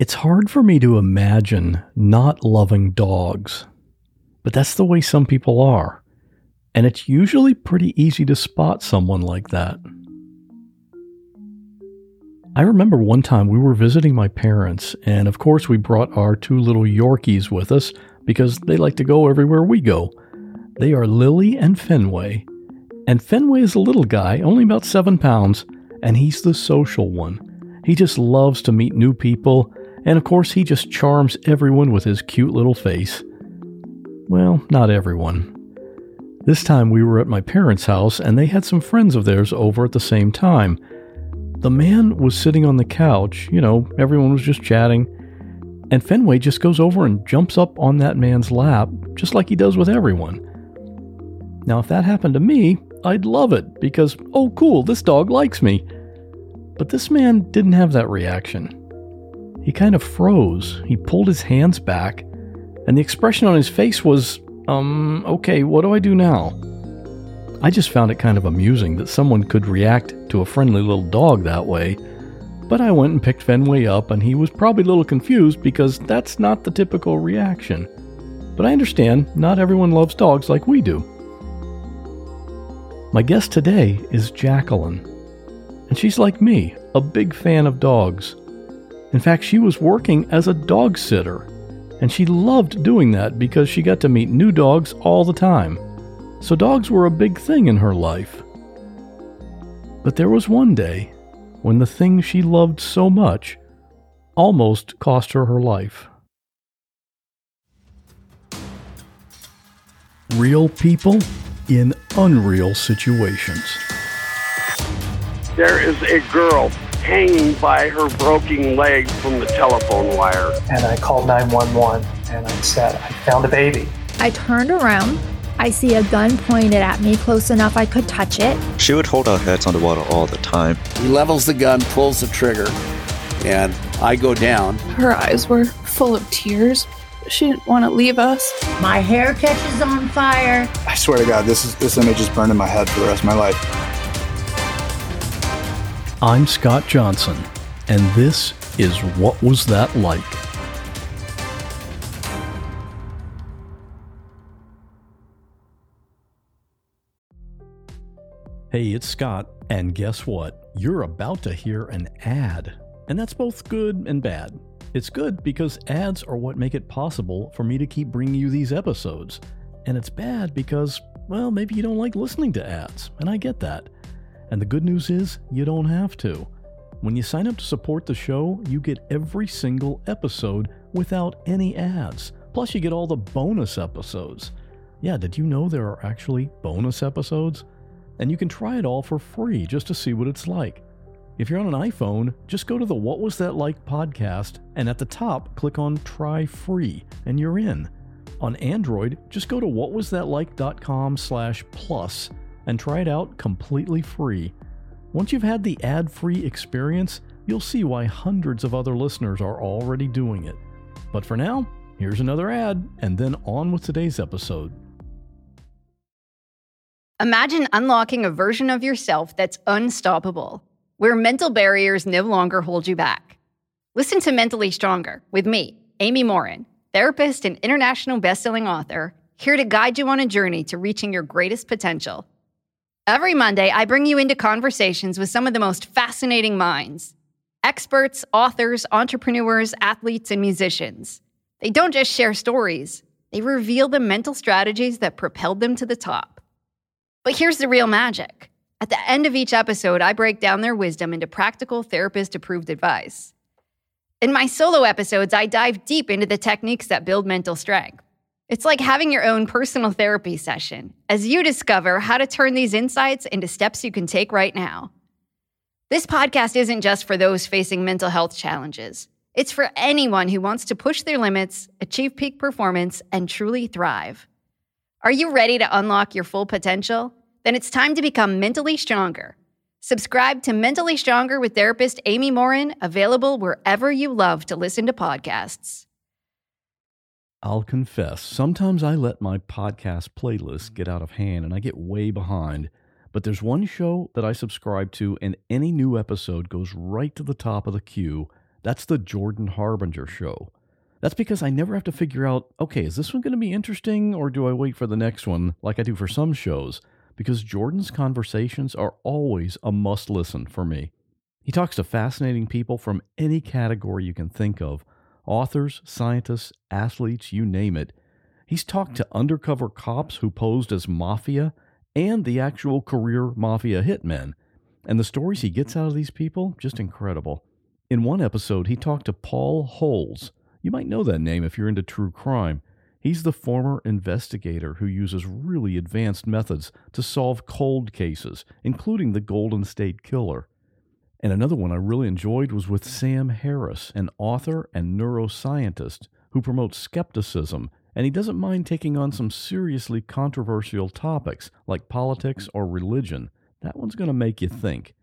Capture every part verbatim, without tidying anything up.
It's hard for me to imagine not loving dogs, but that's the way some people are, and it's usually pretty easy to spot someone like that. I remember one time we were visiting my parents, and of course we brought our two little Yorkies with us because they like to go everywhere we go. They are Lilly and Fenway, and Fenway is a little guy, only about seven pounds, and he's the social one. He just loves to meet new people, and of course he just charms everyone with his cute little face. Well, not everyone. This time we were at my parents' house, and they had some friends of theirs over at the same time. The man was sitting on the couch, you know, everyone was just chatting, and Fenway just goes over and jumps up on that man's lap, just like he does with everyone. Now, if that happened to me, I'd love it, because, oh cool, this dog likes me. But this man didn't have that reaction. He kind of froze, he pulled his hands back, and the expression on his face was, um, okay, what do I do now? I just found it kind of amusing that someone could react to a friendly little dog that way, but I went and picked Fenway up, and he was probably a little confused because that's not the typical reaction. But I understand, not everyone loves dogs like we do. My guest today is Jacqueline, and she's like me, a big fan of dogs. In fact, she was working as a dog sitter, and she loved doing that because she got to meet new dogs all the time. So dogs were a big thing in her life. But there was one day when the thing she loved so much almost cost her her life. Real people in unreal situations. There is a girl hanging by her broken leg from the telephone wire. And I called nine one one and I said, I found a baby. I turned around. I see a gun pointed at me close enough I could touch it. She would hold our heads underwater all the time. He levels the gun, pulls the trigger, and I go down. Her eyes were full of tears. She didn't want to leave us. My hair catches on fire. I swear to God, this is, this image is burned in my head for the rest of my life. I'm Scott Johnson, and this is What Was That Like? Hey, it's Scott, and guess what? You're about to hear an ad, and that's both good and bad. It's good because ads are what make it possible for me to keep bringing you these episodes, and it's bad because, well, maybe you don't like listening to ads, and I get that. And the good news is, you don't have to. When you sign up to support the show, you get every single episode without any ads, plus you get all the bonus episodes. Yeah, did you know there are actually bonus episodes? And you can try it all for free just to see what it's like. If you're on an iPhone, just go to the What Was That Like podcast, and at the top, click on Try Free, and you're in. On Android, just go to WhatWasThatLike.com slash plus, and try it out completely free. Once you've had the ad-free experience, you'll see why hundreds of other listeners are already doing it. But for now, here's another ad, and then on with today's episode. Imagine unlocking a version of yourself that's unstoppable, where mental barriers no longer hold you back. Listen to Mentally Stronger with me, Amy Morin, therapist and international best-selling author, here to guide you on a journey to reaching your greatest potential. Every Monday, I bring you into conversations with some of the most fascinating minds, experts, authors, entrepreneurs, athletes, and musicians. They don't just share stories, they reveal the mental strategies that propelled them to the top. But here's the real magic. At the end of each episode, I break down their wisdom into practical, therapist-approved advice. In my solo episodes, I dive deep into the techniques that build mental strength. It's like having your own personal therapy session as you discover how to turn these insights into steps you can take right now. This podcast isn't just for those facing mental health challenges. It's for anyone who wants to push their limits, achieve peak performance, and truly thrive. Are you ready to unlock your full potential? Then it's time to become mentally stronger. Subscribe to Mentally Stronger with therapist Amy Morin, available wherever you love to listen to podcasts. I'll confess, sometimes I let my podcast playlist get out of hand and I get way behind, but there's one show that I subscribe to and any new episode goes right to the top of the queue That's the Jordan Harbinger show. That's because I never have to figure out, okay, is this one going to be interesting or do I wait for the next one like I do for some shows? Because Jordan's conversations are always a must listen for me. He talks to fascinating people from any category you can think of. Authors, scientists, athletes, you name it. He's talked to undercover cops who posed as mafia and the actual career mafia hitmen. And the stories he gets out of these people, just incredible. In one episode, he talked to Paul Holes. You might know that name if you're into true crime. He's the former investigator who uses really advanced methods to solve cold cases, including the Golden State Killer. And another one I really enjoyed was with Sam Harris, an author and neuroscientist who promotes skepticism, and he doesn't mind taking on some seriously controversial topics like politics or religion. That one's going to make you think.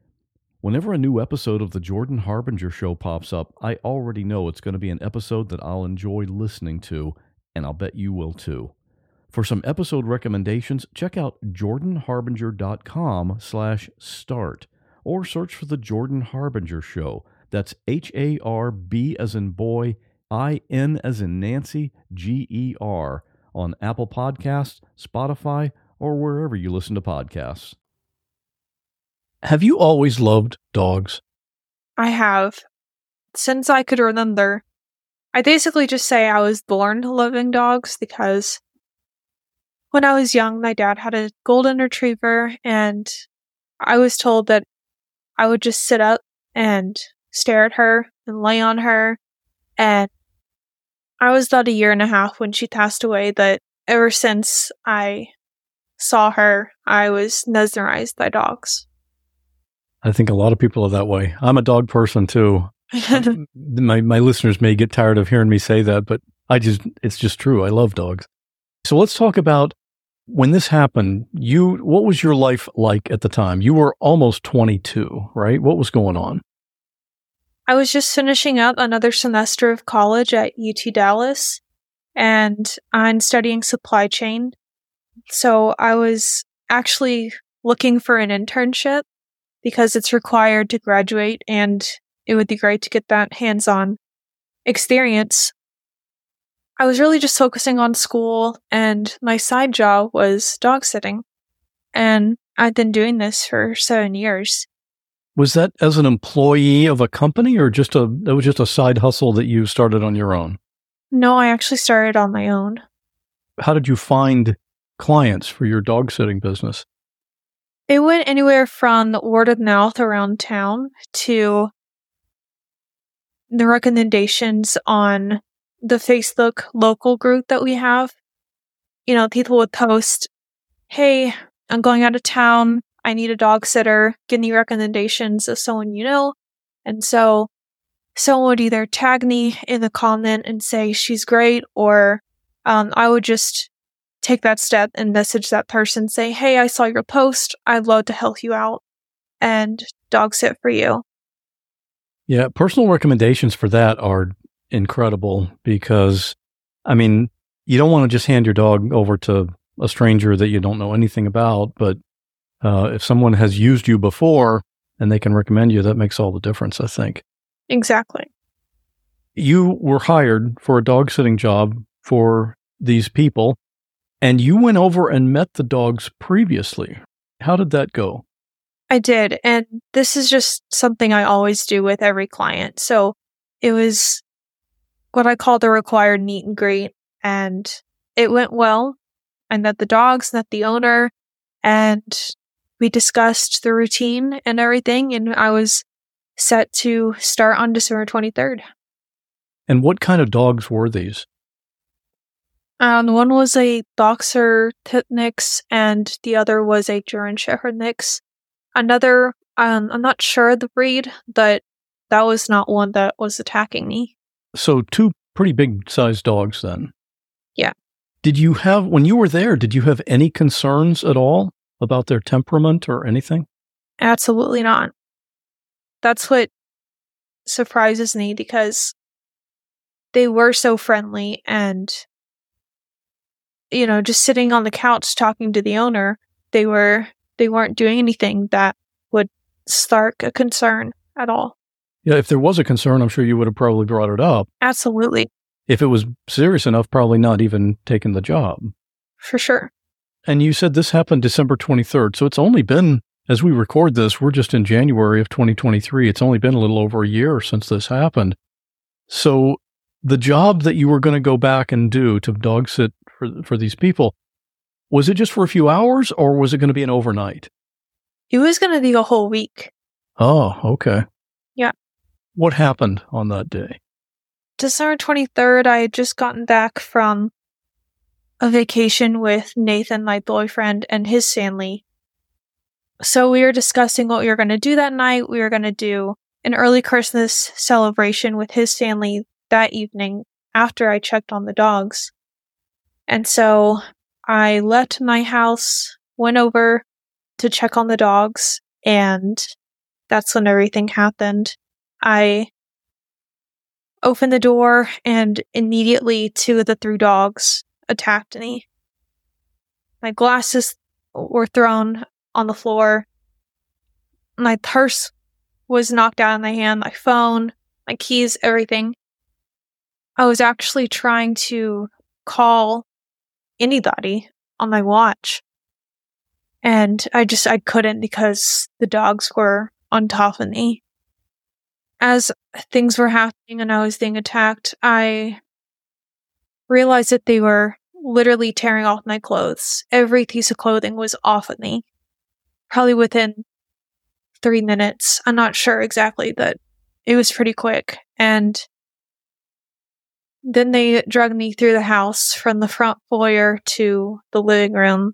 Whenever a new episode of the Jordan Harbinger show pops up, I already know it's going to be an episode that I'll enjoy listening to, and I'll bet you will too. For some episode recommendations, check out jordan harbinger dot com slash start. Or search for The Jordan Harbinger Show. That's H A R B as in boy, I N as in Nancy, G E R on Apple Podcasts, Spotify, or wherever you listen to podcasts. Have you always loved dogs? I have. Since I could remember. I basically just say I was born loving dogs because when I was young, my dad had a golden retriever and I was told that I would just sit up and stare at her and lay on her. And I was about a year and a half when she passed away that ever since I saw her, I was mesmerized by dogs. I think a lot of people are that way. I'm a dog person too. my my listeners may get tired of hearing me say that, but I just it's just true. I love dogs. So let's talk about when this happened, you, what was your life like at the time? You were almost twenty-two, right? What was going on? I was just finishing up another semester of college at U T Dallas, and I'm studying supply chain. So I was actually looking for an internship because it's required to graduate, and it would be great to get that hands-on experience. I was really just focusing on school, and my side job was dog sitting, and I've been doing this for seven years. Was that as an employee of a company, or just a that was just a side hustle that you started on your own? No, I actually started on my own. How did you find clients for your dog sitting business? It went anywhere from the word of mouth around town to the recommendations on the Facebook local group that we have. You know, people would post, hey, I'm going out of town. I need a dog sitter. Give me recommendations of someone you know. And so someone would either tag me in the comment and say, she's great. Or um, I would just take that step and message that person, say, hey, I saw your post. I'd love to help you out and dog sit for you. Yeah. Personal recommendations for that are incredible because, I mean, you don't want to just hand your dog over to a stranger that you don't know anything about, but uh, if someone has used you before and they can recommend you, that makes all the difference, I think. Exactly. You were hired for a dog sitting job for these people, and you went over and met the dogs previously. How did that go? I did, and this is just something I always do with every client. So it was what I call the required meet and greet, and it went well. I met the dogs, met the owner, and we discussed the routine and everything, and I was set to start on December twenty-third. And what kind of dogs were these? Um, one was a boxer pit mix, and the other was a German Shepherd mix. Another, um, I'm not sure the breed, but that was not one that was attacking me. So two pretty big-sized dogs then. Yeah. Did you have, when you were there, did you have any concerns at all about their temperament or anything? Absolutely not. That's what surprises me because they were so friendly and, you know, just sitting on the couch talking to the owner, they were, they weren't doing anything that would spark a concern at all. you know, if there was a concern, I'm sure you would have probably brought it up. Absolutely. If it was serious enough, probably not even taking the job. For sure. And you said this happened December twenty-third. So it's only been, as we record this, we're just in January of twenty twenty-three. It's only been a little over a year since this happened. So the job that you were going to go back and do to dog sit for, for these people, was it just for a few hours or was it going to be an overnight? It was going to be a whole week. Oh, okay. Yeah. What happened on that day? December twenty-third, I had just gotten back from a vacation with Nathan, my boyfriend, and his family. So we were discussing what we were going to do that night. We were going to do an early Christmas celebration with his family that evening after I checked on the dogs. And so I left my house, went over to check on the dogs, and that's when everything happened. I opened the door, and immediately two of the three dogs attacked me. My glasses were thrown on the floor. My purse was knocked out of my hand, my phone, my keys, everything. I was actually trying to call anybody on my watch. And I just, I couldn't because the dogs were on top of me. As things were happening and I was being attacked, I realized that they were literally tearing off my clothes. Every piece of clothing was off of me. Probably within three minutes. I'm not sure exactly, but it was pretty quick. And then they dragged me through the house from the front foyer to the living room.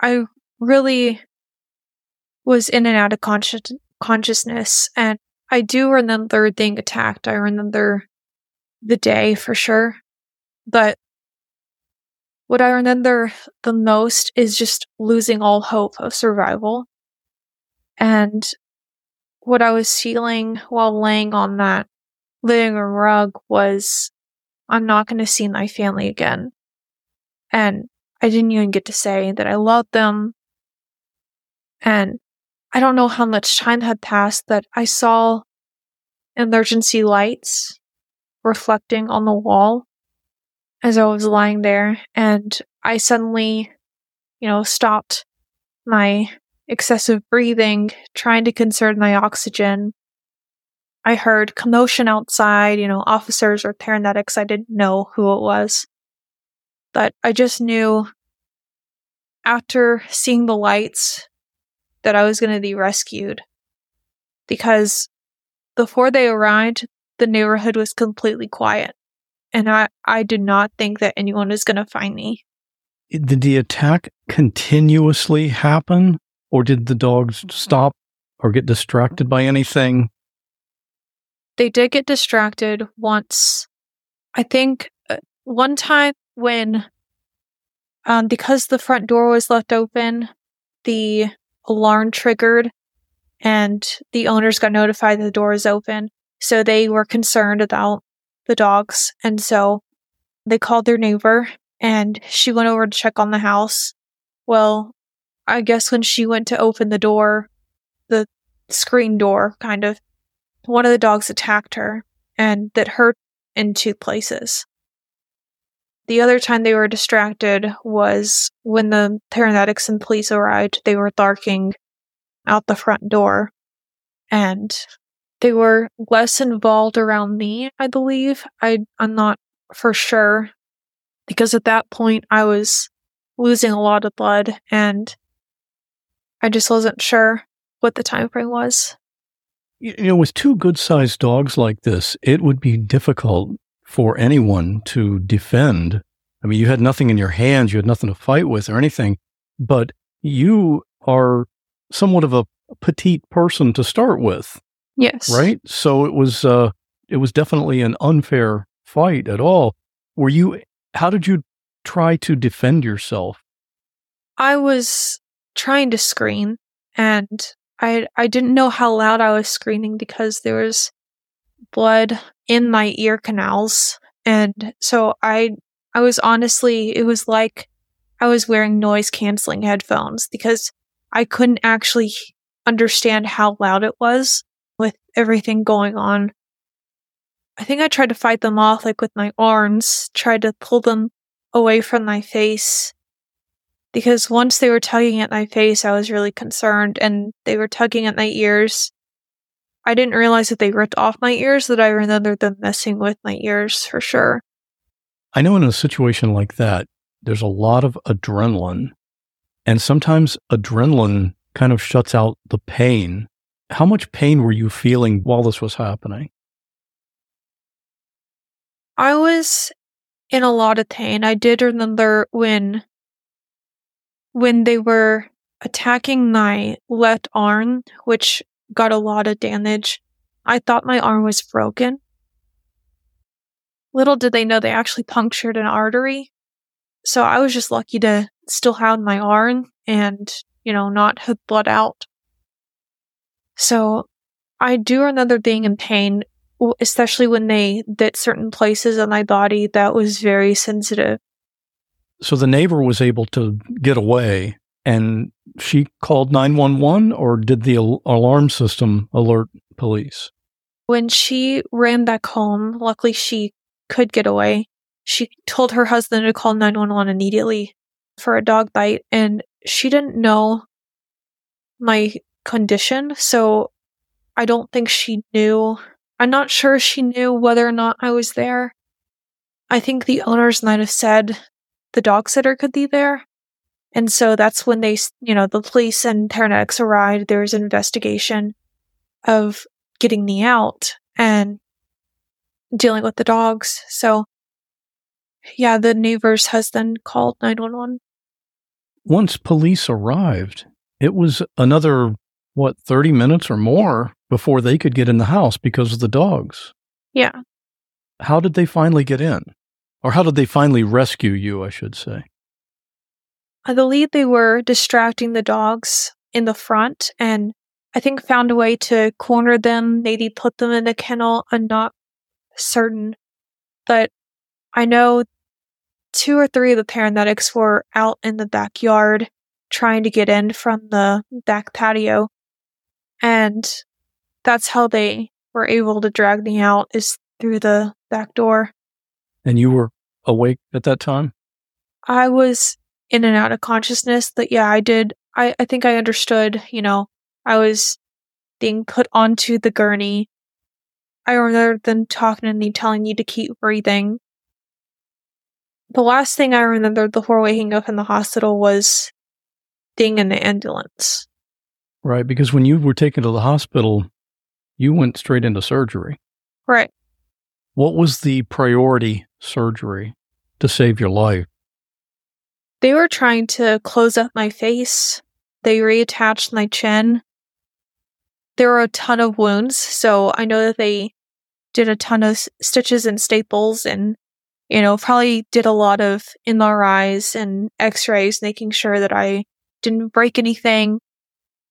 I really was in and out of conscious- consciousness, and I do remember being attacked. I remember the day for sure, but what I remember the most is just losing all hope of survival. And what I was feeling while laying on that living room rug was, I'm not going to see my family again. And I didn't even get to say that I loved them. And I don't know how much time had passed that I saw emergency lights reflecting on the wall as I was lying there, and I suddenly, you know, stopped my excessive breathing, trying to conserve my oxygen. I heard commotion outside, you know, officers or paramedics. I didn't know who it was. But I just knew after seeing the lights that I was going to be rescued, because before they arrived, the neighborhood was completely quiet. And I, I did not think that anyone was going to find me. Did the attack continuously happen? Or did the dogs stop or get distracted by anything? They did get distracted once. I think uh, one time when, um, because the front door was left open, the alarm triggered and the owners got notified that the door is open. So they were concerned about the dogs, and so they called their neighbor, and she went over to check on the house. Well, I guess when she went to open the door, the screen door, kind of, one of the dogs attacked her, and that hurt in two places. The other time they were distracted was when the paramedics and police arrived. They were barking out the front door, and they were less involved around me, I believe. I, I'm not for sure, because at that point I was losing a lot of blood and I just wasn't sure what the time frame was. You know, with two good-sized dogs like this, it would be difficult for anyone to defend. I mean, you had nothing in your hands, you had nothing to fight with or anything, but you are somewhat of a petite person to start with. Yes. Right? So it was uh, it was definitely an unfair fight at all. Were you, how did you try to defend yourself? I was trying to scream, and I I didn't know how loud I was screaming because there was blood in my ear canals. And so I I was honestly, it was like I was wearing noise-canceling headphones because I couldn't actually understand how loud it was. with everything going on. I think I tried to fight them off, like with my arms, tried to pull them away from my face, because once they were tugging at my face, I was really concerned, and they were tugging at my ears. I didn't realize that they ripped off my ears, that I remembered them messing with my ears for sure. I know in a situation like that, there's a lot of adrenaline, and sometimes adrenaline kind of shuts out the pain. How much pain were you feeling while this was happening? I was in a lot of pain. I did remember when when they were attacking my left arm, which got a lot of damage, I thought my arm was broken. Little did they know they actually punctured an artery. So I was just lucky to still have my arm and, you know, not have blood out. So I do remember being in pain, especially when they did certain places on my body that was very sensitive. So the neighbor was able to get away, and she called nine one one, or did the al- alarm system alert police? When she ran back home, luckily she could get away. She told her husband to call nine one one immediately for a dog bite, and she didn't know my condition, so I don't think she knew. I'm not sure she knew whether or not I was there. I think the owners might have said the dog sitter could be there. And so that's when they, you know, the police and paramedics arrived. There was an investigation of getting me out and dealing with the dogs. So, yeah, the neighbor's husband called nine one one. Once police arrived, it was another, what, thirty minutes or more before they could get in the house because of the dogs. Yeah. How did they finally get in? Or how did they finally rescue you, I should say? I believe they were distracting the dogs in the front, and I think found a way to corner them, maybe put them in the kennel. I'm not certain, but I know two or three of the paramedics were out in the backyard trying to get in from the back patio, and that's how they were able to drag me out, is through the back door. And you were awake at that time? I was in and out of consciousness, but yeah, I did. I, I think I understood, you know, I was being put onto the gurney. I remember them talking to me, telling me to keep breathing. The last thing I remembered before waking up in the hospital was being in the ambulance. Right, because when you were taken to the hospital, you went straight into surgery. Right. What was the priority surgery to save your life? They were trying to close up my face. They reattached my chin. There were a ton of wounds, so I know that they did a ton of s- stitches and staples, and, you know, probably did a lot of M R Is and x-rays, making sure that I didn't break anything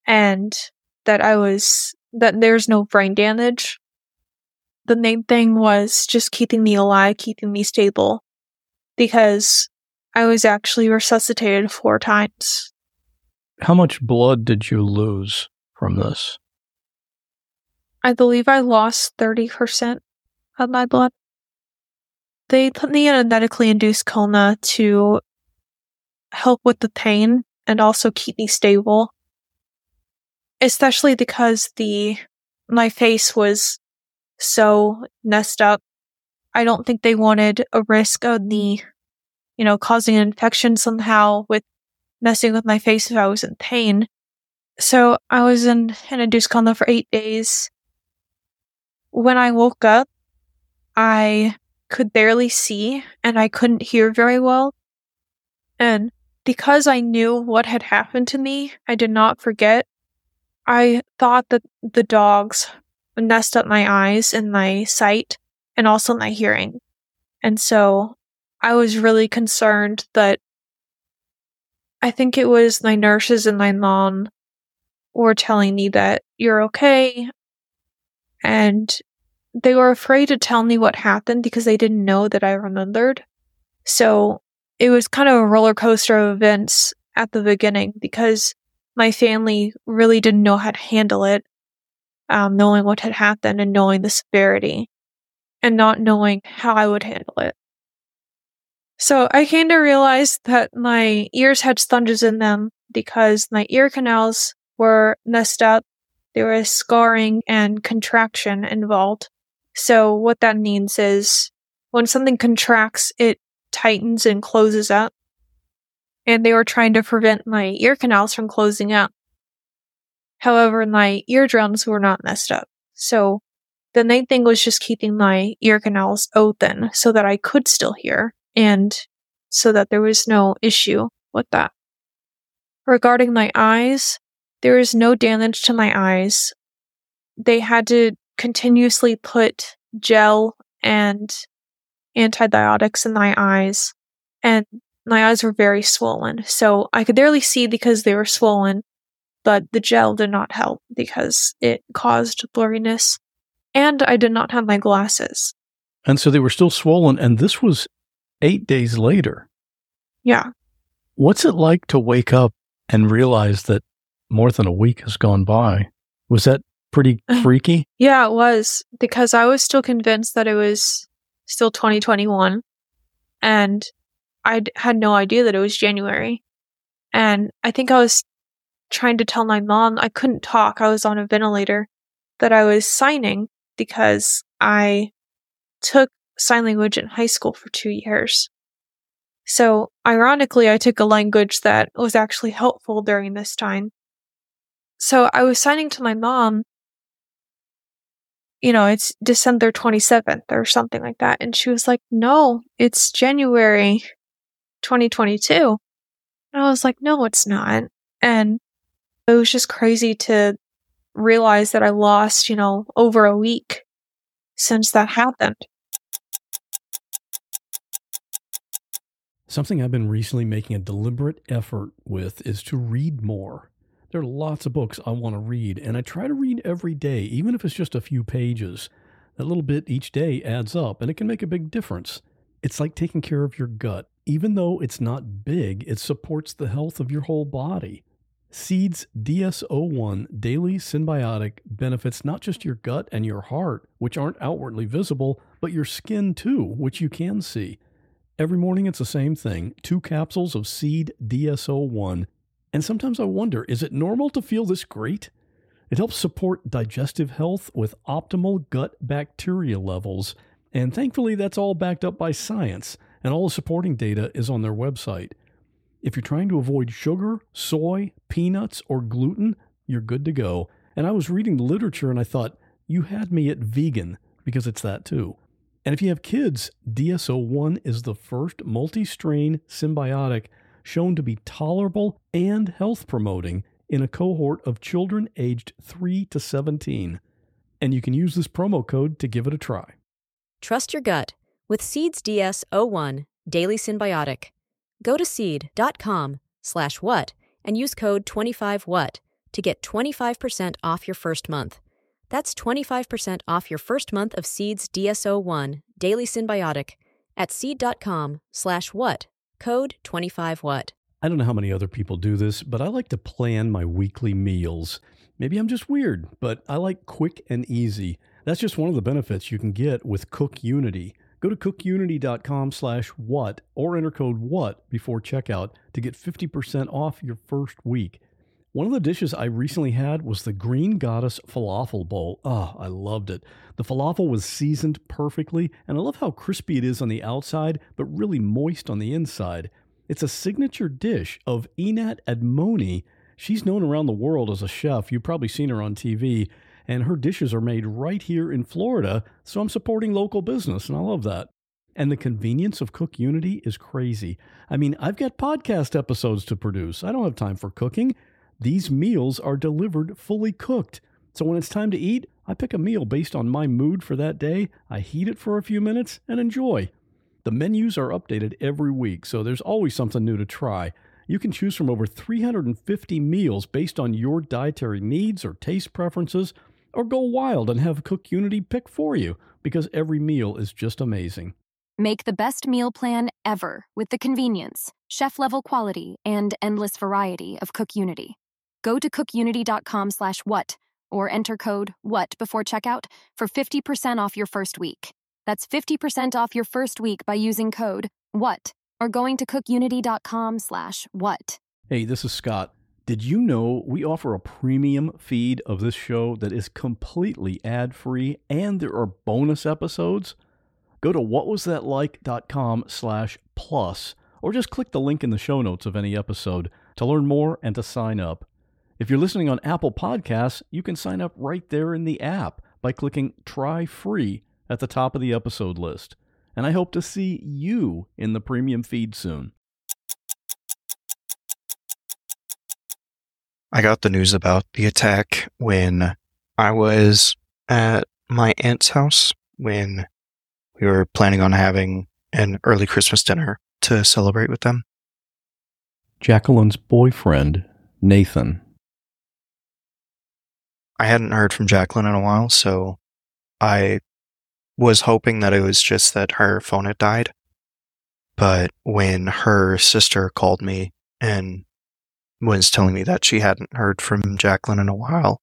and that I was, that there's no brain damage. The main thing was just keeping me alive, keeping me stable, because I was actually resuscitated four times. How much blood did you lose from this? I believe I lost thirty percent of my blood. They put me in a medically induced coma to help with the pain and also keep me stable, especially because the my face was so messed up. I don't think they wanted a risk of the you know, causing an infection somehow with messing with my face if I was in pain. So I was in an induced coma for eight days. When I woke up, I could barely see and I couldn't hear very well. And because I knew what had happened to me, I did not forget. I thought that the dogs messed up my eyes and my sight and also my hearing. And so I was really concerned that I think it was my nurses and my mom were telling me that you're okay. And they were afraid to tell me what happened because they didn't know that I remembered. So it was kind of a roller coaster of events at the beginning because my family really didn't know how to handle it. um, knowing what had happened and knowing the severity and not knowing how I would handle it. So I came to realize that my ears had sponges in them because my ear canals were messed up. There was scarring and contraction involved. So what that means is when something contracts, it tightens and closes up. And they were trying to prevent my ear canals from closing up. However, my eardrums were not messed up. So the main thing was just keeping my ear canals open so that I could still hear and so that there was no issue with that. Regarding my eyes, there is no damage to my eyes. They had to continuously put gel and antibiotics in my eyes, and my eyes were very swollen. So I could barely see because they were swollen, but the gel did not help because it caused blurriness, and I did not have my glasses. And so they were still swollen, and this was eight days later. Yeah. What's it like to wake up and realize that more than a week has gone by? Was that pretty freaky? Yeah, it was, because I was still convinced that it was still twenty twenty-one, and I had no idea that it was January. And I think I was trying to tell my mom, I couldn't talk, I was on a ventilator, that I was signing because I took sign language in high school for two years. So ironically, I took a language that was actually helpful during this time. So I was signing to my mom, you know, it's December twenty-seventh or something like that. And she was like, no, it's January twenty twenty-two. And I was like, no, it's not. And it was just crazy to realize that I lost, you know, over a week since that happened. Something I've been recently making a deliberate effort with is to read more. There are lots of books I want to read, and I try to read every day, even if it's just a few pages. A little bit each day adds up, and it can make a big difference. It's like taking care of your gut. Even though it's not big, it supports the health of your whole body. Seed's D S O one Daily Symbiotic benefits not just your gut and your heart, which aren't outwardly visible, but your skin too, which you can see. Every morning it's the same thing, two capsules of Seed D S O one. And sometimes I wonder, is it normal to feel this great? It helps support digestive health with optimal gut bacteria levels. And thankfully, that's all backed up by science, and all the supporting data is on their website. If you're trying to avoid sugar, soy, peanuts, or gluten, you're good to go. And I was reading the literature and I thought, you had me at vegan, because it's that too. And if you have kids, D S O one is the first multi-strain symbiotic shown to be tolerable and health-promoting in a cohort of children aged three to seventeen. And you can use this promo code to give it a try. Trust your gut with Seed's D S O one Daily Symbiotic. Go to seed.com slash what and use code twenty-five what to get twenty-five percent off your first month. That's twenty-five percent off your first month of Seed's D S O one Daily Symbiotic at seed.com slash what. Code twenty-five what. I don't know how many other people do this, but I like to plan my weekly meals. Maybe I'm just weird, but I like quick and easy. That's just one of the benefits you can get with CookUnity. Go to cookunity.com slash what or enter code what before checkout to get fifty percent off your first week. One of the dishes I recently had was the Green Goddess Falafel Bowl. Oh, I loved it. The falafel was seasoned perfectly, and I love how crispy it is on the outside, but really moist on the inside. It's a signature dish of Enat Admoni. She's known around the world as a chef. You've probably seen her on T V, and her dishes are made right here in Florida, so I'm supporting local business, and I love that. And the convenience of CookUnity is crazy. I mean, I've got podcast episodes to produce. I don't have time for cooking. These meals are delivered fully cooked. So when it's time to eat, I pick a meal based on my mood for that day. I heat it for a few minutes and enjoy. The menus are updated every week, so there's always something new to try. You can choose from over three hundred fifty meals based on your dietary needs or taste preferences, or go wild and have CookUnity pick for you, because every meal is just amazing. Make the best meal plan ever with the convenience, chef-level quality, and endless variety of CookUnity. Go to cookunity.com slash what or enter code WHAT before checkout for fifty percent off your first week. That's fifty percent off your first week by using code WHAT or going to cook unity dot com slash what. Hey, this is Scott. Did you know we offer a premium feed of this show that is completely ad-free, and there are bonus episodes? Go to what was that like dot com slash plus, or just click the link in the show notes of any episode to learn more and to sign up. If you're listening on Apple Podcasts, you can sign up right there in the app by clicking Try Free at the top of the episode list. And I hope to see you in the premium feed soon. I got the news about the attack when I was at my aunt's house when we were planning on having an early Christmas dinner to celebrate with them. Jacqueline's boyfriend, Nathan. I hadn't heard from Jacqueline in a while, so I was hoping that it was just that her phone had died. But when her sister called me and was telling me that she hadn't heard from Jacqueline in a while,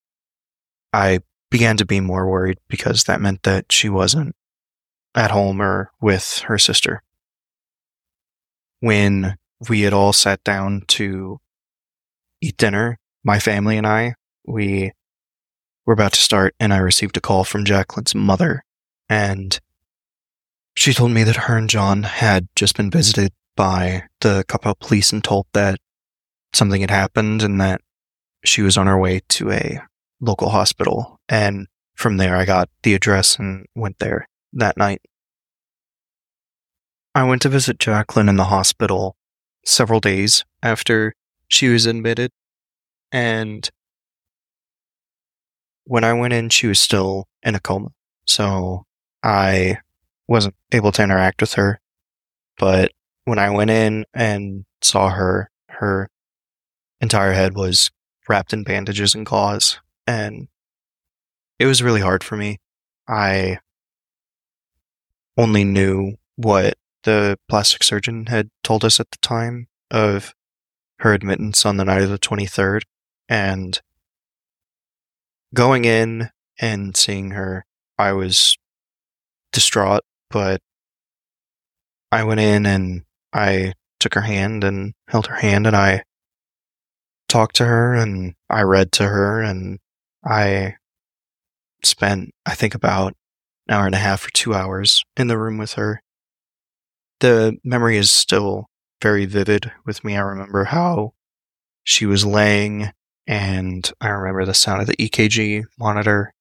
I began to be more worried because that meant that she wasn't at home or with her sister. When we had all sat down to eat dinner, my family and I, we were about to start, and I received a call from Jacqueline's mother, and she told me that her and John had just been visited by the Coppell police and told that something had happened and that she was on her way to a local hospital. And from there, I got the address and went there that night. I went to visit Jacqueline in the hospital several days after she was admitted. And when I went in, she was still in a coma. So I wasn't able to interact with her. But when I went in and saw her, her entire head was wrapped in bandages and gauze, and it was really hard for me. I only knew what the plastic surgeon had told us at the time of her admittance on the night of the twenty-third, and going in and seeing her, I was distraught, but I went in and I took her hand and held her hand, and I talked to her and I read to her, and I spent, I think, about an hour and a half or two hours in the room with her. The memory is still very vivid with me. I remember how she was laying, and I remember the sound of the E K G monitor,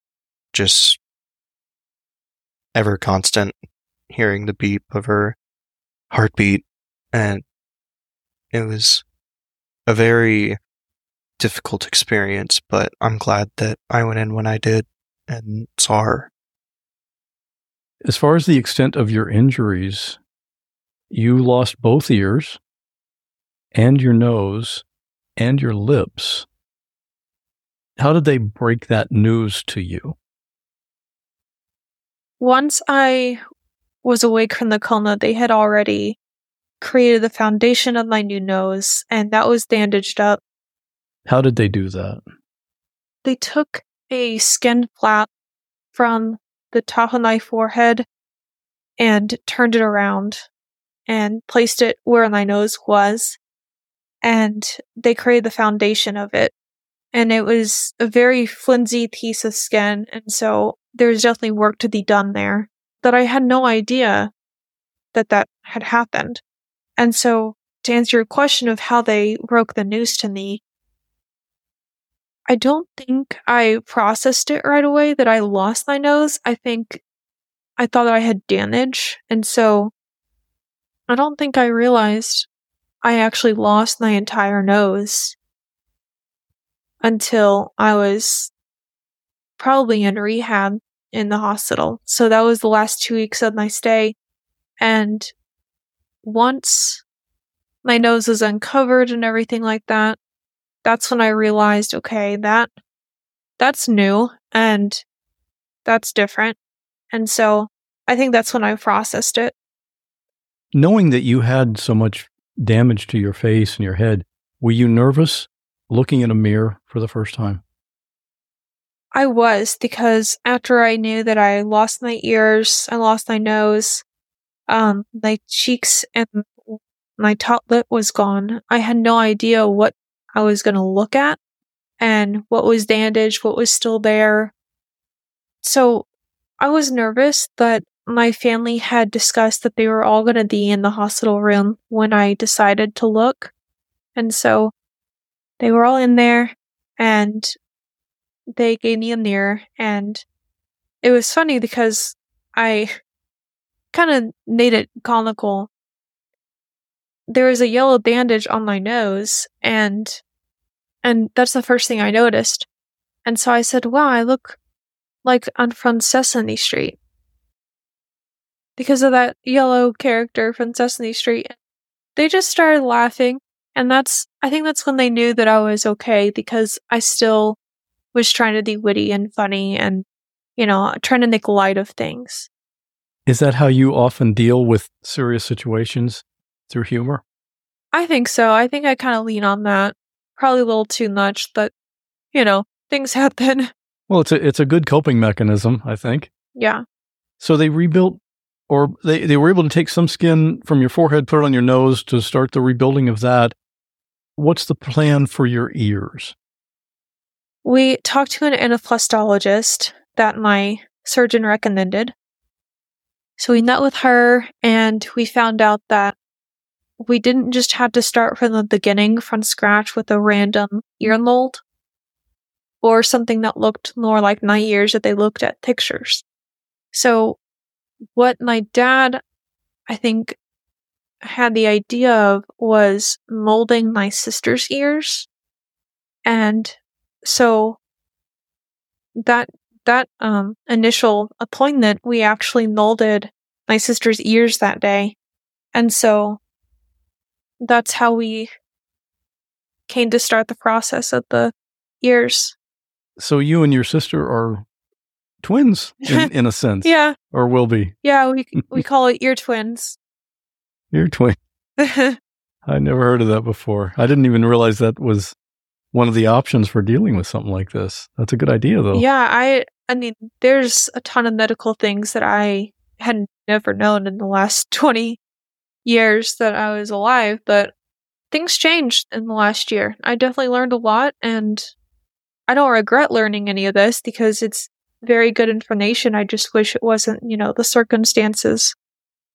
just ever constant, hearing the beep of her heartbeat, and it was a very difficult experience, but I'm glad that I went in when I did and saw her. As far as the extent of your injuries, you lost both ears and your nose and your lips. How did they break that news to you? Once I was awake from the coma, they had already created the foundation of my new nose, and that was bandaged up. How did they do that? They took a skin flap from the top of my forehead and turned it around and placed it where my nose was, and they created the foundation of it. And it was a very flimsy piece of skin, and so there was definitely work to be done there that I had no idea that that had happened. And so, to answer your question of how they broke the news to me, I don't think I processed it right away that I lost my nose. I think I thought that I had damage. And so I don't think I realized I actually lost my entire nose until I was probably in rehab in the hospital. So that was the last two weeks of my stay. And once my nose was uncovered and everything like that, that's when I realized, okay, that that's new and that's different. And so I think that's when I processed it. Knowing that you had so much damage to your face and your head, were you nervous looking in a mirror for the first time? I was, because after I knew that I lost my ears, I lost my nose, um, my cheeks and my top lip was gone. I had no idea what I was going to look at and what was bandaged, what was still there. So I was nervous, but my family had discussed that they were all going to be in the hospital room when I decided to look. And so they were all in there and they gave me a mirror. And it was funny because I kind of made it comical. There was a yellow bandage on my nose, and and that's the first thing I noticed. And so I said, wow, I look like I'm from Sesame Street, because of that yellow character from Sesame Street. They just started laughing, and that's I think that's when they knew that I was okay, because I still was trying to be witty and funny and, you know, trying to make light of things. Is that how you often deal with serious situations, through humor? I think so. I think I kind of lean on that. Probably a little too much, but, you know, things happen. Well, it's a, it's a good coping mechanism, I think. Yeah. So they rebuilt, or they, they were able to take some skin from your forehead, put it on your nose to start the rebuilding of that. What's the plan for your ears? We talked to an anaplastologist that my surgeon recommended. So we met with her, and we found out that we didn't just have to start from the beginning, from scratch, with a random ear mold or something that looked more like my ears that they looked at pictures. So what my dad, I think, had the idea of was molding my sister's ears. And so that that um, initial appointment, we actually molded my sister's ears that day. And so that's how we came to start the process of the ears. So you and your sister are twins, in, in a sense. Yeah. Or will be. Yeah, we we call it ear twins. Ear twin. I never heard of that before. I didn't even realize that was one of the options for dealing with something like this. That's a good idea, though. Yeah, I, I mean, there's a ton of medical things that I had never known in the last twenty years that I was alive, but things changed in the last year. I definitely learned a lot, and I don't regret learning any of this because it's very good information. I just wish it wasn't, you know, the circumstances.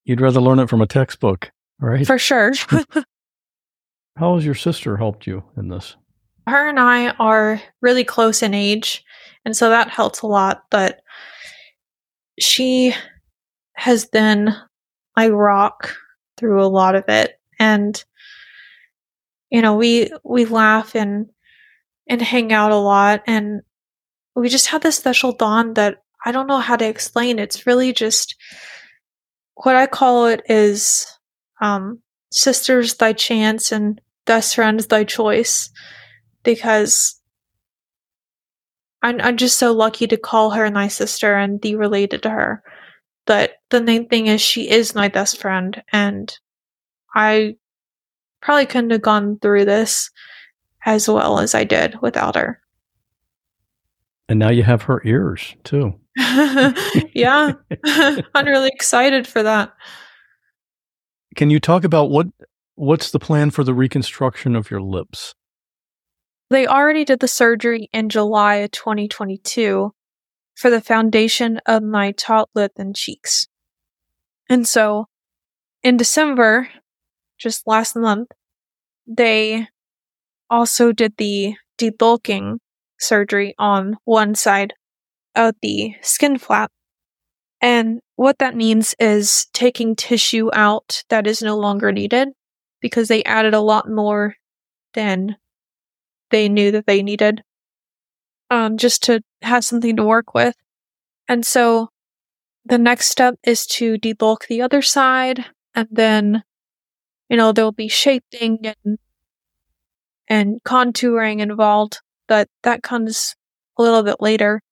You'd rather learn it from a textbook, right? For sure. How has your sister helped you in this? Her and I are really close in age, and so that helps a lot, but she has been my rock through a lot of it. And, you know, we, we laugh and, and hang out a lot. And we just had this special bond that I don't know how to explain. It's really just what I call it is, um, sisters, thy chance, and best friends, thy choice, because I'm, I'm just so lucky to call her my sister and be related to her. But the main thing is she is my best friend, and I probably couldn't have gone through this as well as I did without her. And now you have her ears, too. Yeah. I'm really excited for that. Can you talk about what what's the plan for the reconstruction of your lips? They already did the surgery in July of twenty twenty-two. For the foundation of my top lip and cheeks. And so in December, just last month, they also did the debulking surgery on one side of the skin flap. And what that means is taking tissue out that is no longer needed, because they added a lot more than they knew that they needed. Um, just to have something to work with. And so the next step is to debulk the other side, and then, you know, there'll be shaping and and contouring involved, but that comes a little bit later.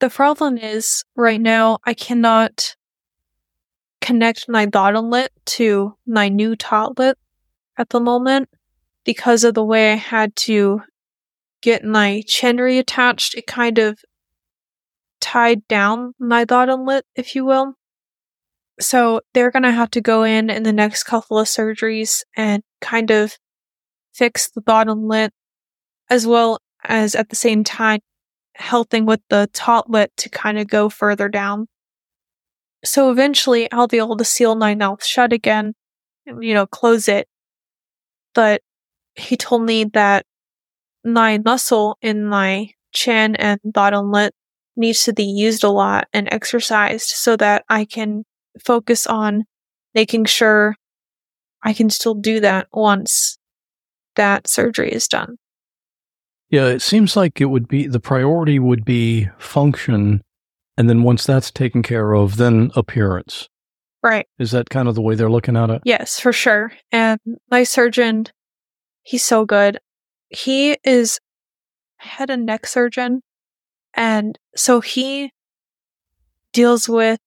The problem is, right now, I cannot connect my bottom lip to my new top lip at the moment because of the way I had to get my chin reattached, it kind of tied down my thought inlet, if you will. So they're going to have to go in in the next couple of surgeries and kind of fix the thought inlet, as well as at the same time helping with the totlet to kind of go further down. So eventually I'll be able to seal my mouth shut again, you know, close it. But he told me that my muscle in my chin and thought inlet needs to be used a lot and exercised so that I can focus on making sure I can still do that once that surgery is done. Yeah, it seems like it would be, the priority would be function, and then once that's taken care of, then appearance. Right. Is that kind of the way they're looking at it? Yes, for sure. And my surgeon, he's so good. He is head and neck surgeon, and so he deals with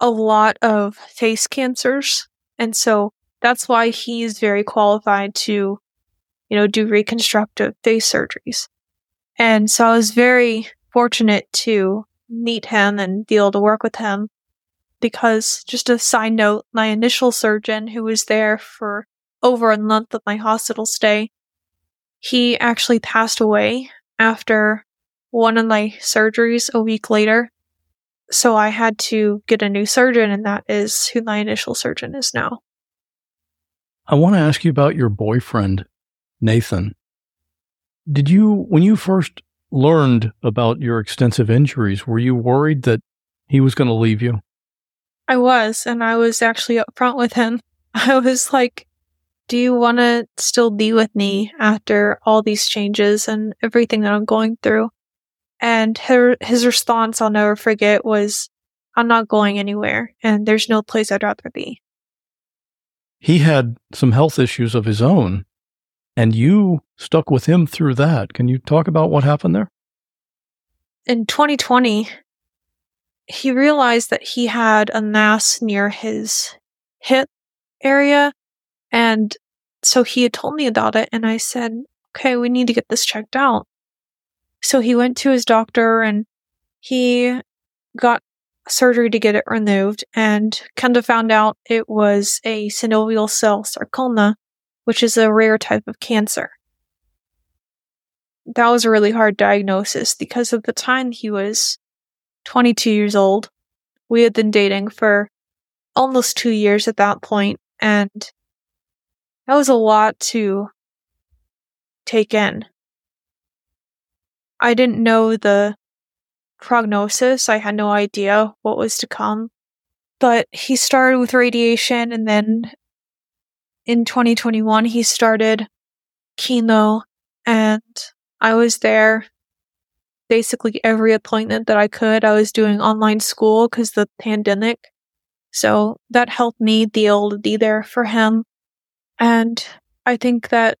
a lot of face cancers, and so that's why he's very qualified to, you know, do reconstructive face surgeries. And so I was very fortunate to meet him and be able to work with him, because just a side note, my initial surgeon who was there for over a month of my hospital stay, he actually passed away after one of my surgeries a week later. So I had to get a new surgeon, and that is who my initial surgeon is now. I want to ask you about your boyfriend, Nathan. Did you, when you first learned about your extensive injuries, were you worried that he was going to leave you? I was, and I was actually upfront with him. I was like, do you want to still be with me after all these changes and everything that I'm going through? And her, his response, I'll never forget, was, I'm not going anywhere, and there's no place I'd rather be. He had some health issues of his own, and you stuck with him through that. Can you talk about what happened there? In twenty twenty, he realized that he had a mass near his hip area, and so he had told me about it, and I said, okay, we need to get this checked out. So he went to his doctor, and he got surgery to get it removed, and kind of found out it was a synovial cell sarcoma, which is a rare type of cancer. That was a really hard diagnosis, because at the time he was twenty-two years old. We had been dating for almost two years at that point, and that was a lot to take in. I didn't know the prognosis. I had no idea what was to come. But he started with radiation, and then in twenty twenty-one, he started chemo, and I was there basically every appointment that I could. I was doing online school because of the pandemic, so that helped me be able to be there for him. And I think that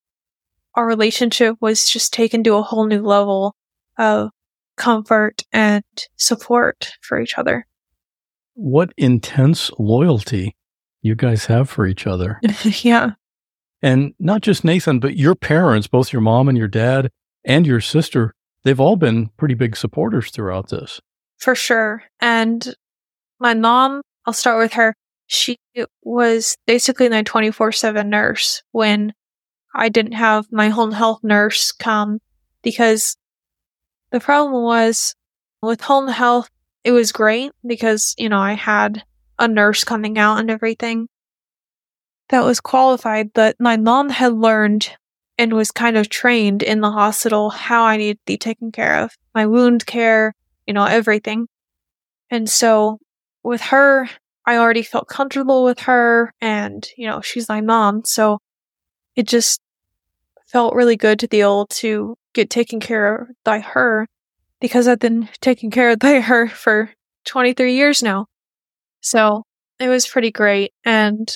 our relationship was just taken to a whole new level of comfort and support for each other. What intense loyalty you guys have for each other. Yeah. And not just Nathan, but your parents, both your mom and your dad and your sister, they've all been pretty big supporters throughout this. For sure. And my mom, I'll start with her. She was basically my twenty-four seven nurse when I didn't have my home health nurse come, because the problem was with home health, it was great because, you know, I had a nurse coming out and everything that was qualified, but my mom had learned and was kind of trained in the hospital how I needed to be taken care of, my wound care, you know, everything. And so with her, I already felt comfortable with her, and, you know, she's my mom, so it just felt really good to be able to get taken care of by her, because I've been taken care of by her for twenty-three years now. So it was pretty great, and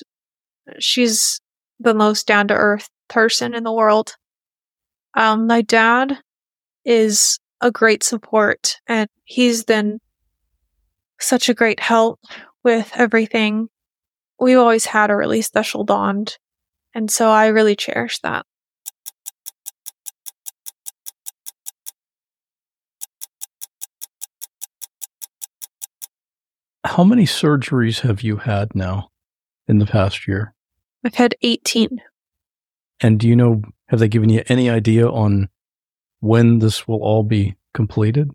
she's the most down-to-earth person in the world. Um, my dad is a great support, and he's been such a great help with everything. We've always had a really special bond, and so I really cherish that. How many surgeries have you had now in the past year? I've had eighteen. And do you know, have they given you any idea on when this will all be completed?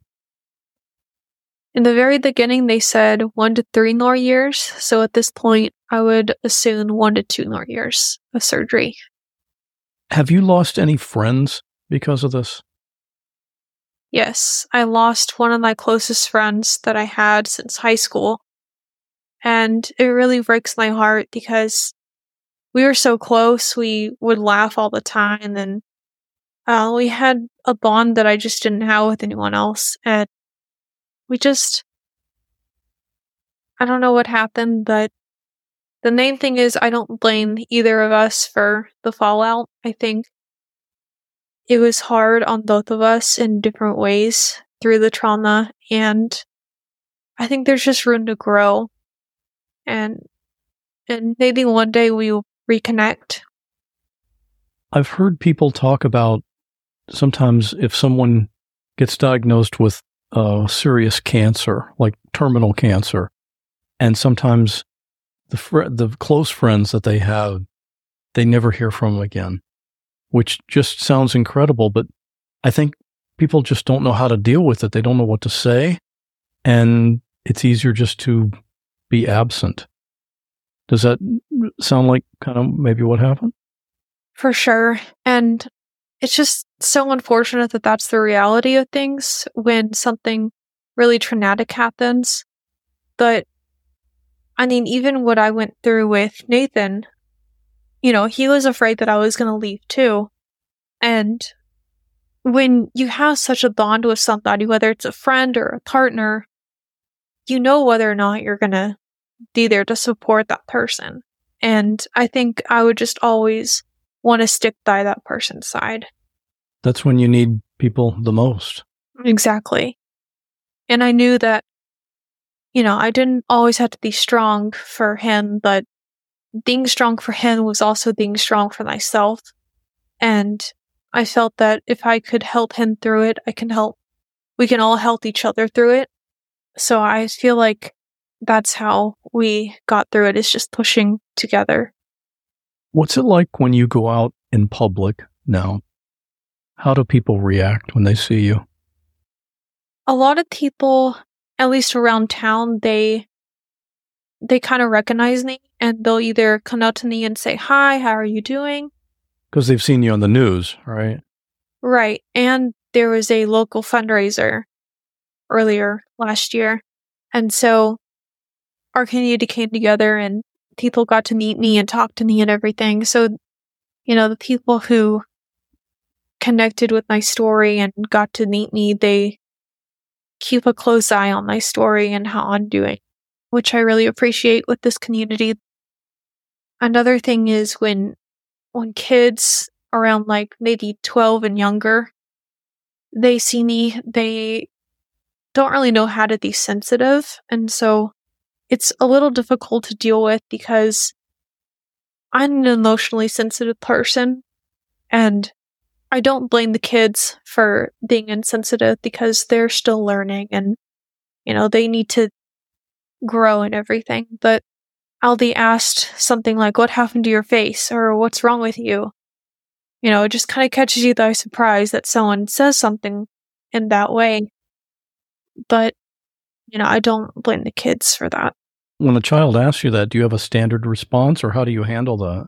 In the very beginning, they said one to three more years. So at this point, I would assume one to two more years of surgery. Have you lost any friends because of this? Yes, I lost one of my closest friends that I had since high school. And it really breaks my heart because we were so close. We would laugh all the time. And uh, we had a bond that I just didn't have with anyone else. And we just, I don't know what happened, but the main thing is I don't blame either of us for the fallout. I think it was hard on both of us in different ways through the trauma, and I think there's just room to grow, and and maybe one day we'll reconnect. I've heard people talk about sometimes if someone gets diagnosed with Uh, serious cancer, like terminal cancer, and sometimes the fr- the close friends that they have, they never hear from them again, which just sounds incredible. But I think people just don't know how to deal with it. They don't know what to say, and it's easier just to be absent. Does that sound like kind of maybe what happened? For sure, and it's just so unfortunate that that's the reality of things when something really traumatic happens. But, I mean, even what I went through with Nathan, you know, he was afraid that I was going to leave too. And when you have such a bond with somebody, whether it's a friend or a partner, you know whether or not you're going to be there to support that person. And I think I would just always want to stick by that person's side. That's when you need people the most. Exactly. And I knew that, you know, I didn't always have to be strong for him, but being strong for him was also being strong for myself. And I felt that if I could help him through it, I can help, we can all help each other through it. So I feel like that's how we got through it, is just pushing together. What's it like when you go out in public now? How do people react when they see you? A lot of people, at least around town, they they kind of recognize me, and they'll either come up to me and say, "Hi, how are you doing?" Because they've seen you on the news, right? Right. And there was a local fundraiser earlier last year. And so our community came together, and people got to meet me and talk to me and everything. So, you know, the people who connected with my story and got to meet me, they keep a close eye on my story and how I'm doing, which I really appreciate with this community. Another thing is when when kids around like maybe twelve and younger, they see me, they don't really know how to be sensitive. And so it's a little difficult to deal with because I'm an emotionally sensitive person, and I don't blame the kids for being insensitive because they're still learning and, you know, they need to grow and everything. But I'll be asked something like, "What happened to your face?" or "What's wrong with you?" You know, it just kind of catches you by surprise that someone says something in that way. But, you know, I don't blame the kids for that. When a child asks you that, do you have a standard response, or how do you handle that?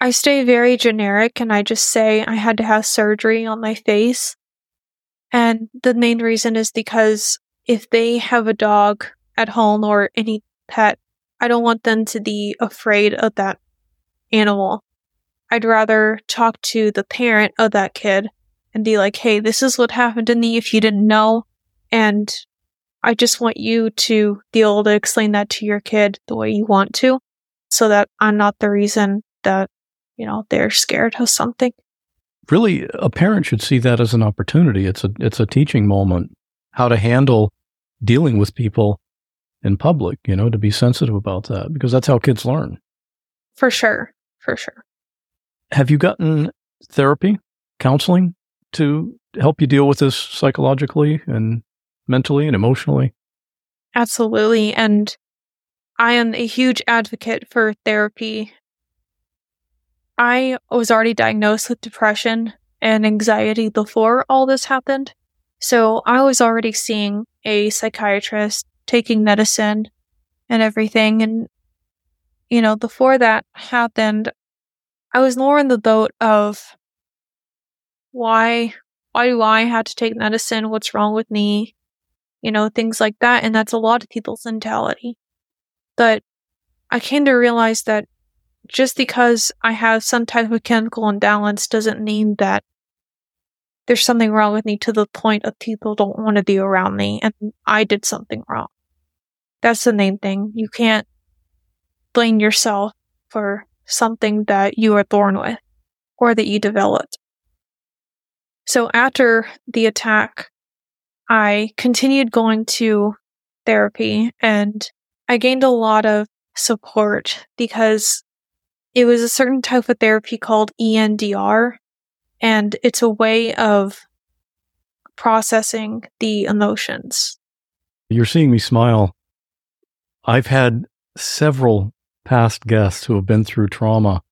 I stay very generic, and I just say I had to have surgery on my face. And the main reason is because if they have a dog at home or any pet, I don't want them to be afraid of that animal. I'd rather talk to the parent of that kid and be like, "Hey, this is what happened to me if you didn't know. And I just want you to be able to explain that to your kid the way you want to, so that I'm not the reason that, you know, they're scared of something." Really, a parent should see that as an opportunity. It's a it's a teaching moment, how to handle dealing with people in public, you know, to be sensitive about that, because that's how kids learn. For sure, for sure. Have you gotten therapy, counseling to help you deal with this psychologically and mentally and emotionally? Absolutely. And I am a huge advocate for therapy. I was already diagnosed with depression and anxiety before all this happened. So I was already seeing a psychiatrist, taking medicine and everything. And, you know, before that happened, I was more in the boat of why, why do I have to take medicine? What's wrong with me? You know, things like that. And that's a lot of people's mentality. But I came to realize that just because I have some type of chemical imbalance doesn't mean that there's something wrong with me to the point of people don't want to be around me and I did something wrong. That's the main thing. You can't blame yourself for something that you are born with or that you developed. So after the attack, I continued going to therapy and I gained a lot of support because it was a certain type of therapy called E M D R, and it's a way of processing the emotions. You're seeing me smile. I've had several past guests who have been through trauma,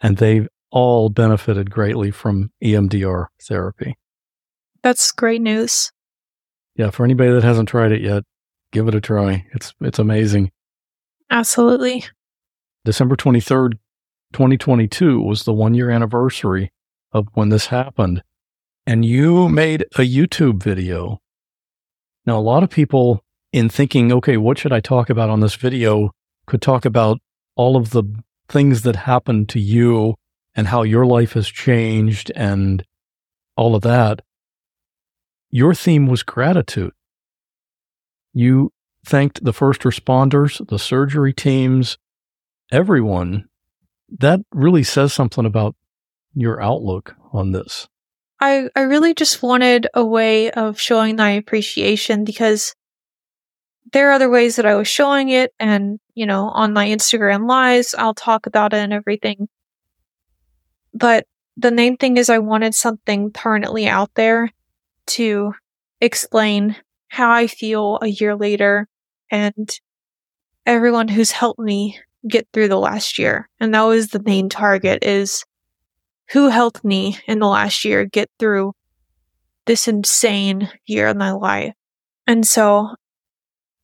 and they've all benefited greatly from E M D R therapy. That's great news. Yeah, for anybody that hasn't tried it yet, give it a try. It's it's amazing. Absolutely. December twenty-third, twenty twenty-two was the one-year anniversary of when this happened. And you made a YouTube video. Now, a lot of people, in thinking, okay, what should I talk about on this video, could talk about all of the things that happened to you and how your life has changed and all of that. Your theme was gratitude. You thanked the first responders, the surgery teams, everyone. That really says something about your outlook on this. I, I really just wanted a way of showing my appreciation because there are other ways that I was showing it. And, you know, on my Instagram lives, I'll talk about it and everything. But the main thing is I wanted something permanently out there to explain how I feel a year later and everyone who's helped me get through the last year. And that was the main target, is who helped me in the last year get through this insane year of my life. And so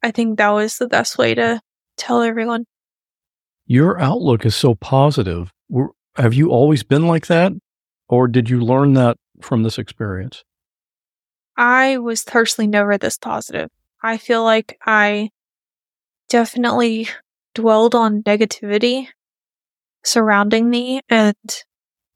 I think that was the best way to tell everyone. Your outlook is so positive. Were, have you always been like that? Or did you learn that from this experience? I was personally never this positive. I feel like I definitely dwelled on negativity surrounding me, and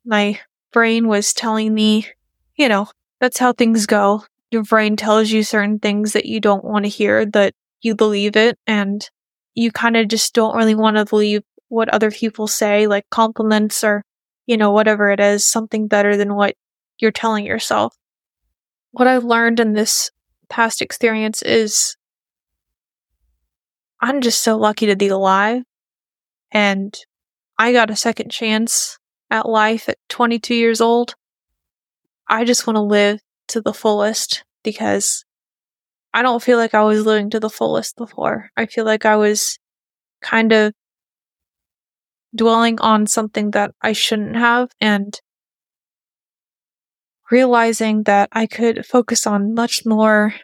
my brain was telling me, you know, that's how things go. Your brain tells you certain things that you don't want to hear, that you believe it, and you kind of just don't really want to believe what other people say, like compliments or, you know, whatever it is, something better than what you're telling yourself. What I've learned in this past experience is I'm just so lucky to be alive, and I got a second chance at life at twenty-two years old. I just want to live to the fullest because I don't feel like I was living to the fullest before. I feel like I was kind of dwelling on something that I shouldn't have, and realizing that I could focus on much more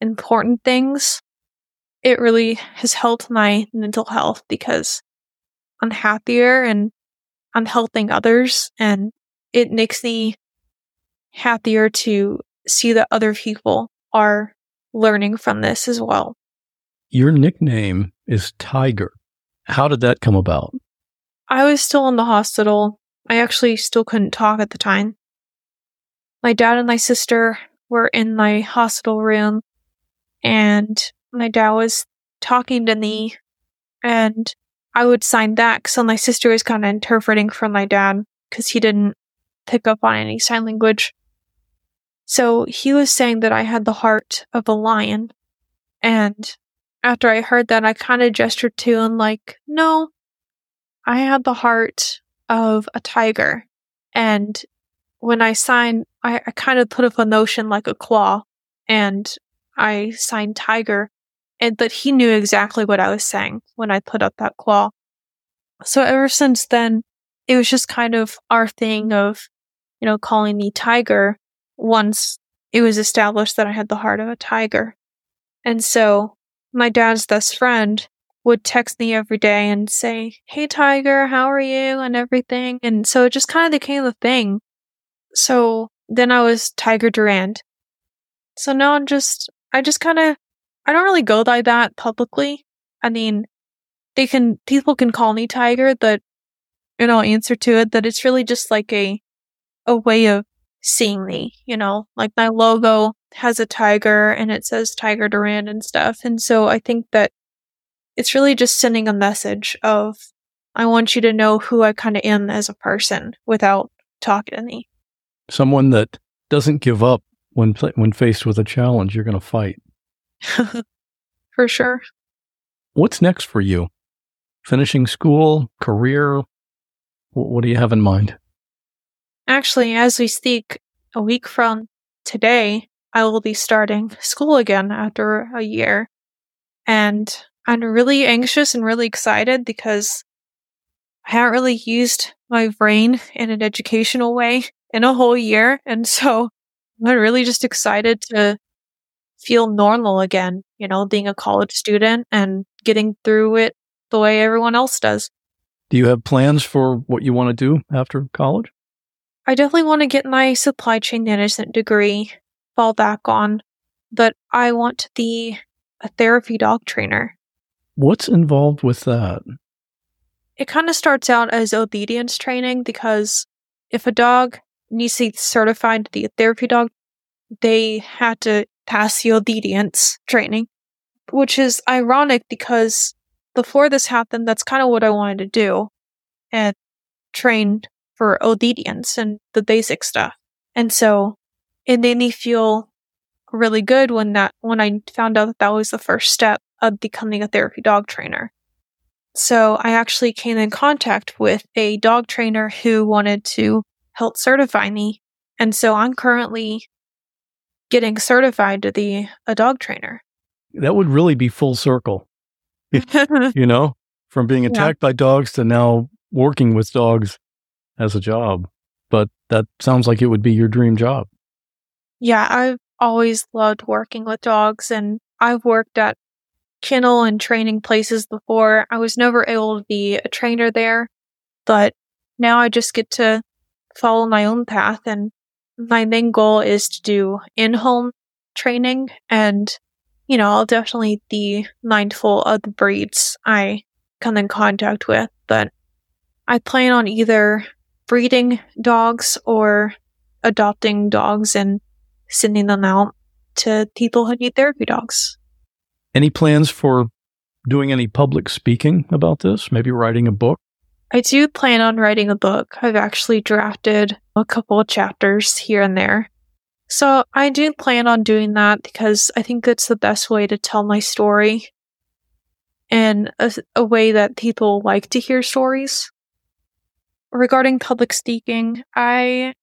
important things. It really has helped my mental health because I'm happier and I'm helping others, and it makes me happier to see that other people are learning from this as well. Your nickname is Tiger. How did that come about? I was still in the hospital. I actually still couldn't talk at the time. My dad and my sister were in my hospital room, and my dad was talking to me, and I would sign back. So my sister was kind of interpreting for my dad because he didn't pick up on any sign language. So he was saying that I had the heart of a lion. And after I heard that, I kind of gestured to him like, no, I had the heart of a tiger. And when I signed, I, I kind of put up a notion like a claw, and I signed tiger And but he knew exactly what I was saying when I put up that claw. So ever since then, it was just kind of our thing of, you know, calling me Tiger once it was established that I had the heart of a tiger. And so my dad's best friend would text me every day and say, "Hey, Tiger, how are you?" and everything. And so it just kind of became a thing. So then I was Tiger Durand. So now I'm just, I just kind of, I don't really go by that publicly. I mean, they can, people can call me Tiger, but, and I'll answer to it, that it's really just like a, a way of seeing me, you know, like my logo has a tiger and it says Tiger Durand and stuff. And so I think that it's really just sending a message of, I want you to know who I kind of am as a person without talking to me. Someone that doesn't give up when when faced with a challenge, you're going to fight. For sure. What's next for you? Finishing school, career? What do you have in mind? Actually, as we speak, a week from today, I will be starting school again after a year. And I'm really anxious and really excited because I haven't really used my brain in an educational way in a whole year. And so I'm really just excited to feel normal again, you know, being a college student and getting through it the way everyone else does. Do you have plans for what you want to do after college? I definitely want to get my supply chain management degree, fall back on, but I want to be a therapy dog trainer. What's involved with that? It kind of starts out as obedience training because if a dog needs to be certified to be a therapy dog, they had to pass the obedience training, which is ironic because before this happened, that's kind of what I wanted to do and train for obedience and the basic stuff. And so it made me feel really good when that when I found out that that was the first step of becoming a therapy dog trainer. So I actually came in contact with a dog trainer who wanted to help certify me. And so I'm currently getting certified to be a dog trainer. That would really be full circle, you know, from being attacked yeah. by dogs to now working with dogs as a job. But that sounds like it would be your dream job. Yeah, I've always loved working with dogs, and I've worked at kennel and training places before. I was never able to be a trainer there, but now I just get to follow my own path. And my main goal is to do in-home training, and, you know, I'll definitely be mindful of the breeds I come in contact with, but I plan on either breeding dogs or adopting dogs and sending them out to people who need therapy dogs. Any plans for doing any public speaking about this? Maybe writing a book? I do plan on writing a book. I've actually drafted a couple of chapters here and there. So I do plan on doing that because I think that's the best way to tell my story in a, a way that people like to hear stories. Regarding public speaking, I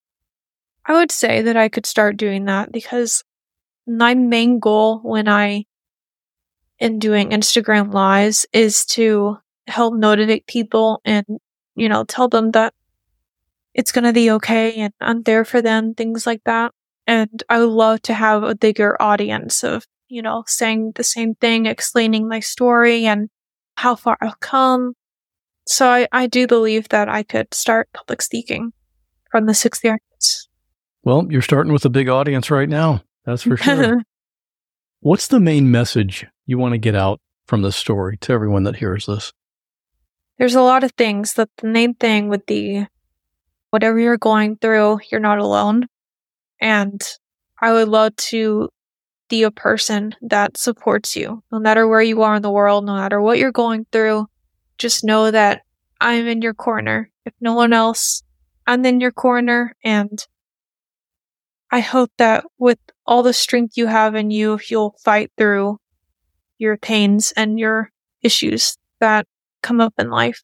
I would say that I could start doing that because my main goal when I am doing Instagram Lives is to help motivate people and, you know, tell them that it's going to be okay and I'm there for them, things like that. And I would love to have a bigger audience of, you know, saying the same thing, explaining my story and how far I've come. So I, I do believe that I could start public speaking from the sixth year. Well, you're starting with a big audience right now. That's for sure. What's the main message you want to get out from this story to everyone that hears this? There's a lot of things. The main thing would be whatever you're going through, you're not alone. And I would love to be a person that supports you. No matter where you are in the world, no matter what you're going through, just know that I'm in your corner. If no one else, I'm in your corner. And I hope that with all the strength you have in you, you'll fight through your pains and your issues that come up in life.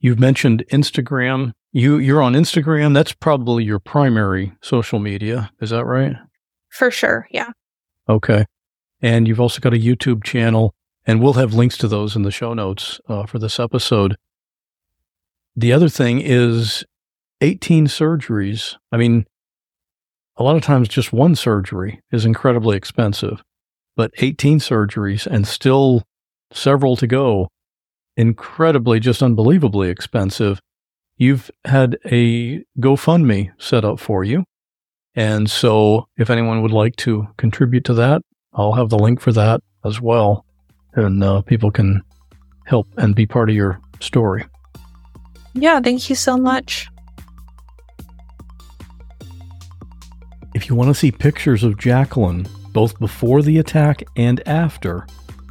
You've mentioned Instagram. You, you're on Instagram. That's probably your primary social media. Is that right? For sure. Yeah. Okay. And you've also got a YouTube channel, and we'll have links to those in the show notes uh, for this episode. The other thing is eighteen surgeries. I mean, a lot of times just one surgery is incredibly expensive, but eighteen surgeries and still several to go, incredibly, just unbelievably expensive. You've had a GoFundMe set up for you. And so if anyone would like to contribute to that, I'll have the link for that as well. And uh, people can help and be part of your story. Yeah, thank you so much. If you want to see pictures of Jacqueline, both before the attack and after,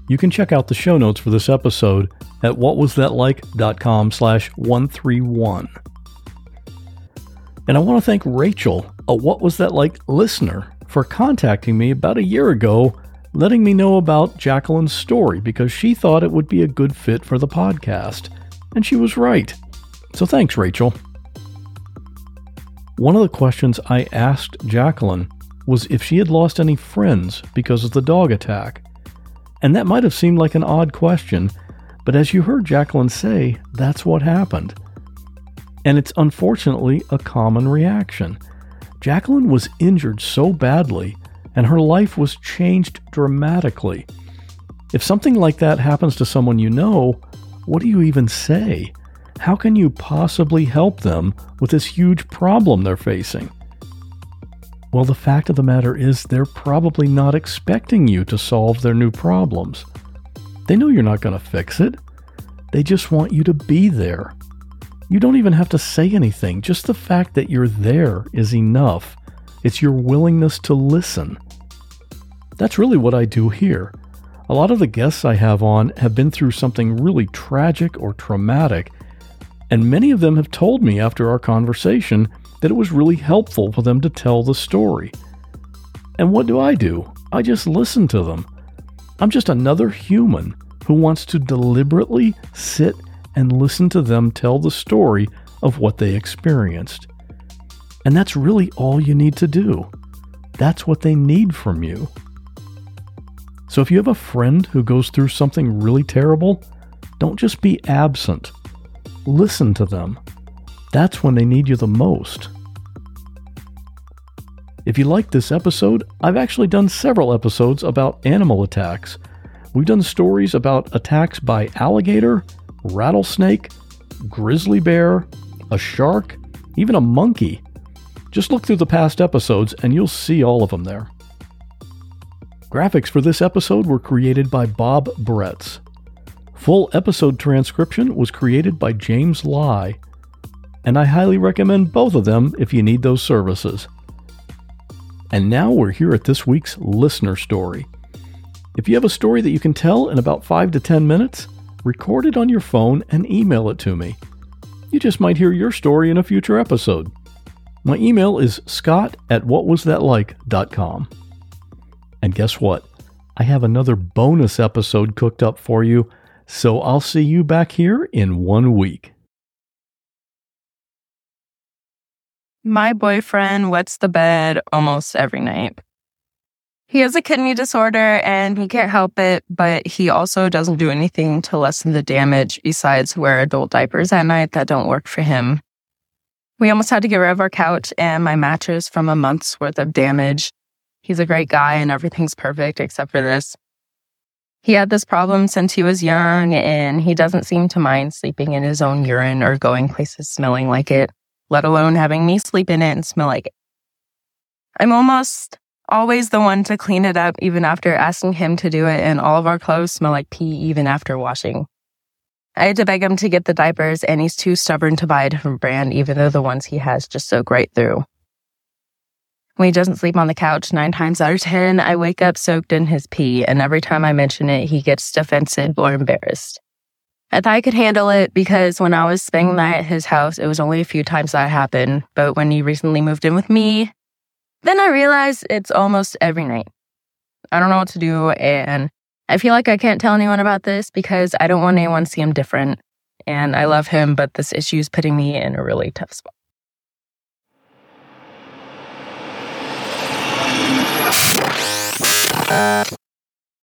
you can check out the show notes for this episode at what was that like dot com slash one thirty-one. And I want to thank Rachel, a What Was That Like listener, for contacting me about a year ago, letting me know about Jacqueline's story because she thought it would be a good fit for the podcast. And she was right. So thanks, Rachel. One of the questions I asked Jacqueline was if she had lost any friends because of the dog attack. And that might have seemed like an odd question, but as you heard Jacqueline say, that's what happened. And it's unfortunately a common reaction. Jacqueline was injured so badly, and her life was changed dramatically. If something like that happens to someone you know, what do you even say? How can you possibly help them with this huge problem they're facing? Well, the fact of the matter is they're probably not expecting you to solve their new problems. They know you're not going to fix it. They just want you to be there. You don't even have to say anything. Just the fact that you're there is enough. It's your willingness to listen. That's really what I do here. A lot of the guests I have on have been through something really tragic or traumatic, and many of them have told me after our conversation that it was really helpful for them to tell the story. And what do I do? I just listen to them. I'm just another human who wants to deliberately sit and listen to them tell the story of what they experienced. And that's really all you need to do. That's what they need from you. So if you have a friend who goes through something really terrible, don't just be absent. Listen to them. That's when they need you the most. If you liked this episode, I've actually done several episodes about animal attacks. We've done stories about attacks by alligator, rattlesnake, grizzly bear, a shark, even a monkey. Just look through the past episodes and you'll see all of them there. Graphics for this episode were created by Bob Bretz. Full episode transcription was created by James Lai, and I highly recommend both of them if you need those services. And now we're here at this week's listener story. If you have a story that you can tell in about five to ten minutes, record it on your phone and email it to me. You just might hear your story in a future episode. My email is scott at what was that like dot com. And guess what? I have another bonus episode cooked up for you, so I'll see you back here in one week. My boyfriend wets the bed almost every night. He has a kidney disorder and he can't help it, but he also doesn't do anything to lessen the damage besides wear adult diapers at night that don't work for him. We almost had to get rid of our couch and my mattress from a month's worth of damage. He's a great guy and everything's perfect except for this. He had this problem since he was young and he doesn't seem to mind sleeping in his own urine or going places smelling like it, let alone having me sleep in it and smell like it. I'm almost always the one to clean it up even after asking him to do it, and all of our clothes smell like pee even after washing. I had to beg him to get the diapers, and he's too stubborn to buy a different brand, even though the ones he has just soak right through. When he doesn't sleep on the couch, nine times out of ten, I wake up soaked in his pee, and every time I mention it, he gets defensive or embarrassed. I thought I could handle it because when I was spending the night at his house, it was only a few times that happened. But when he recently moved in with me, then I realized it's almost every night. I don't know what to do, and I feel like I can't tell anyone about this because I don't want anyone to see him different. And I love him, but this issue is putting me in a really tough spot. Uh.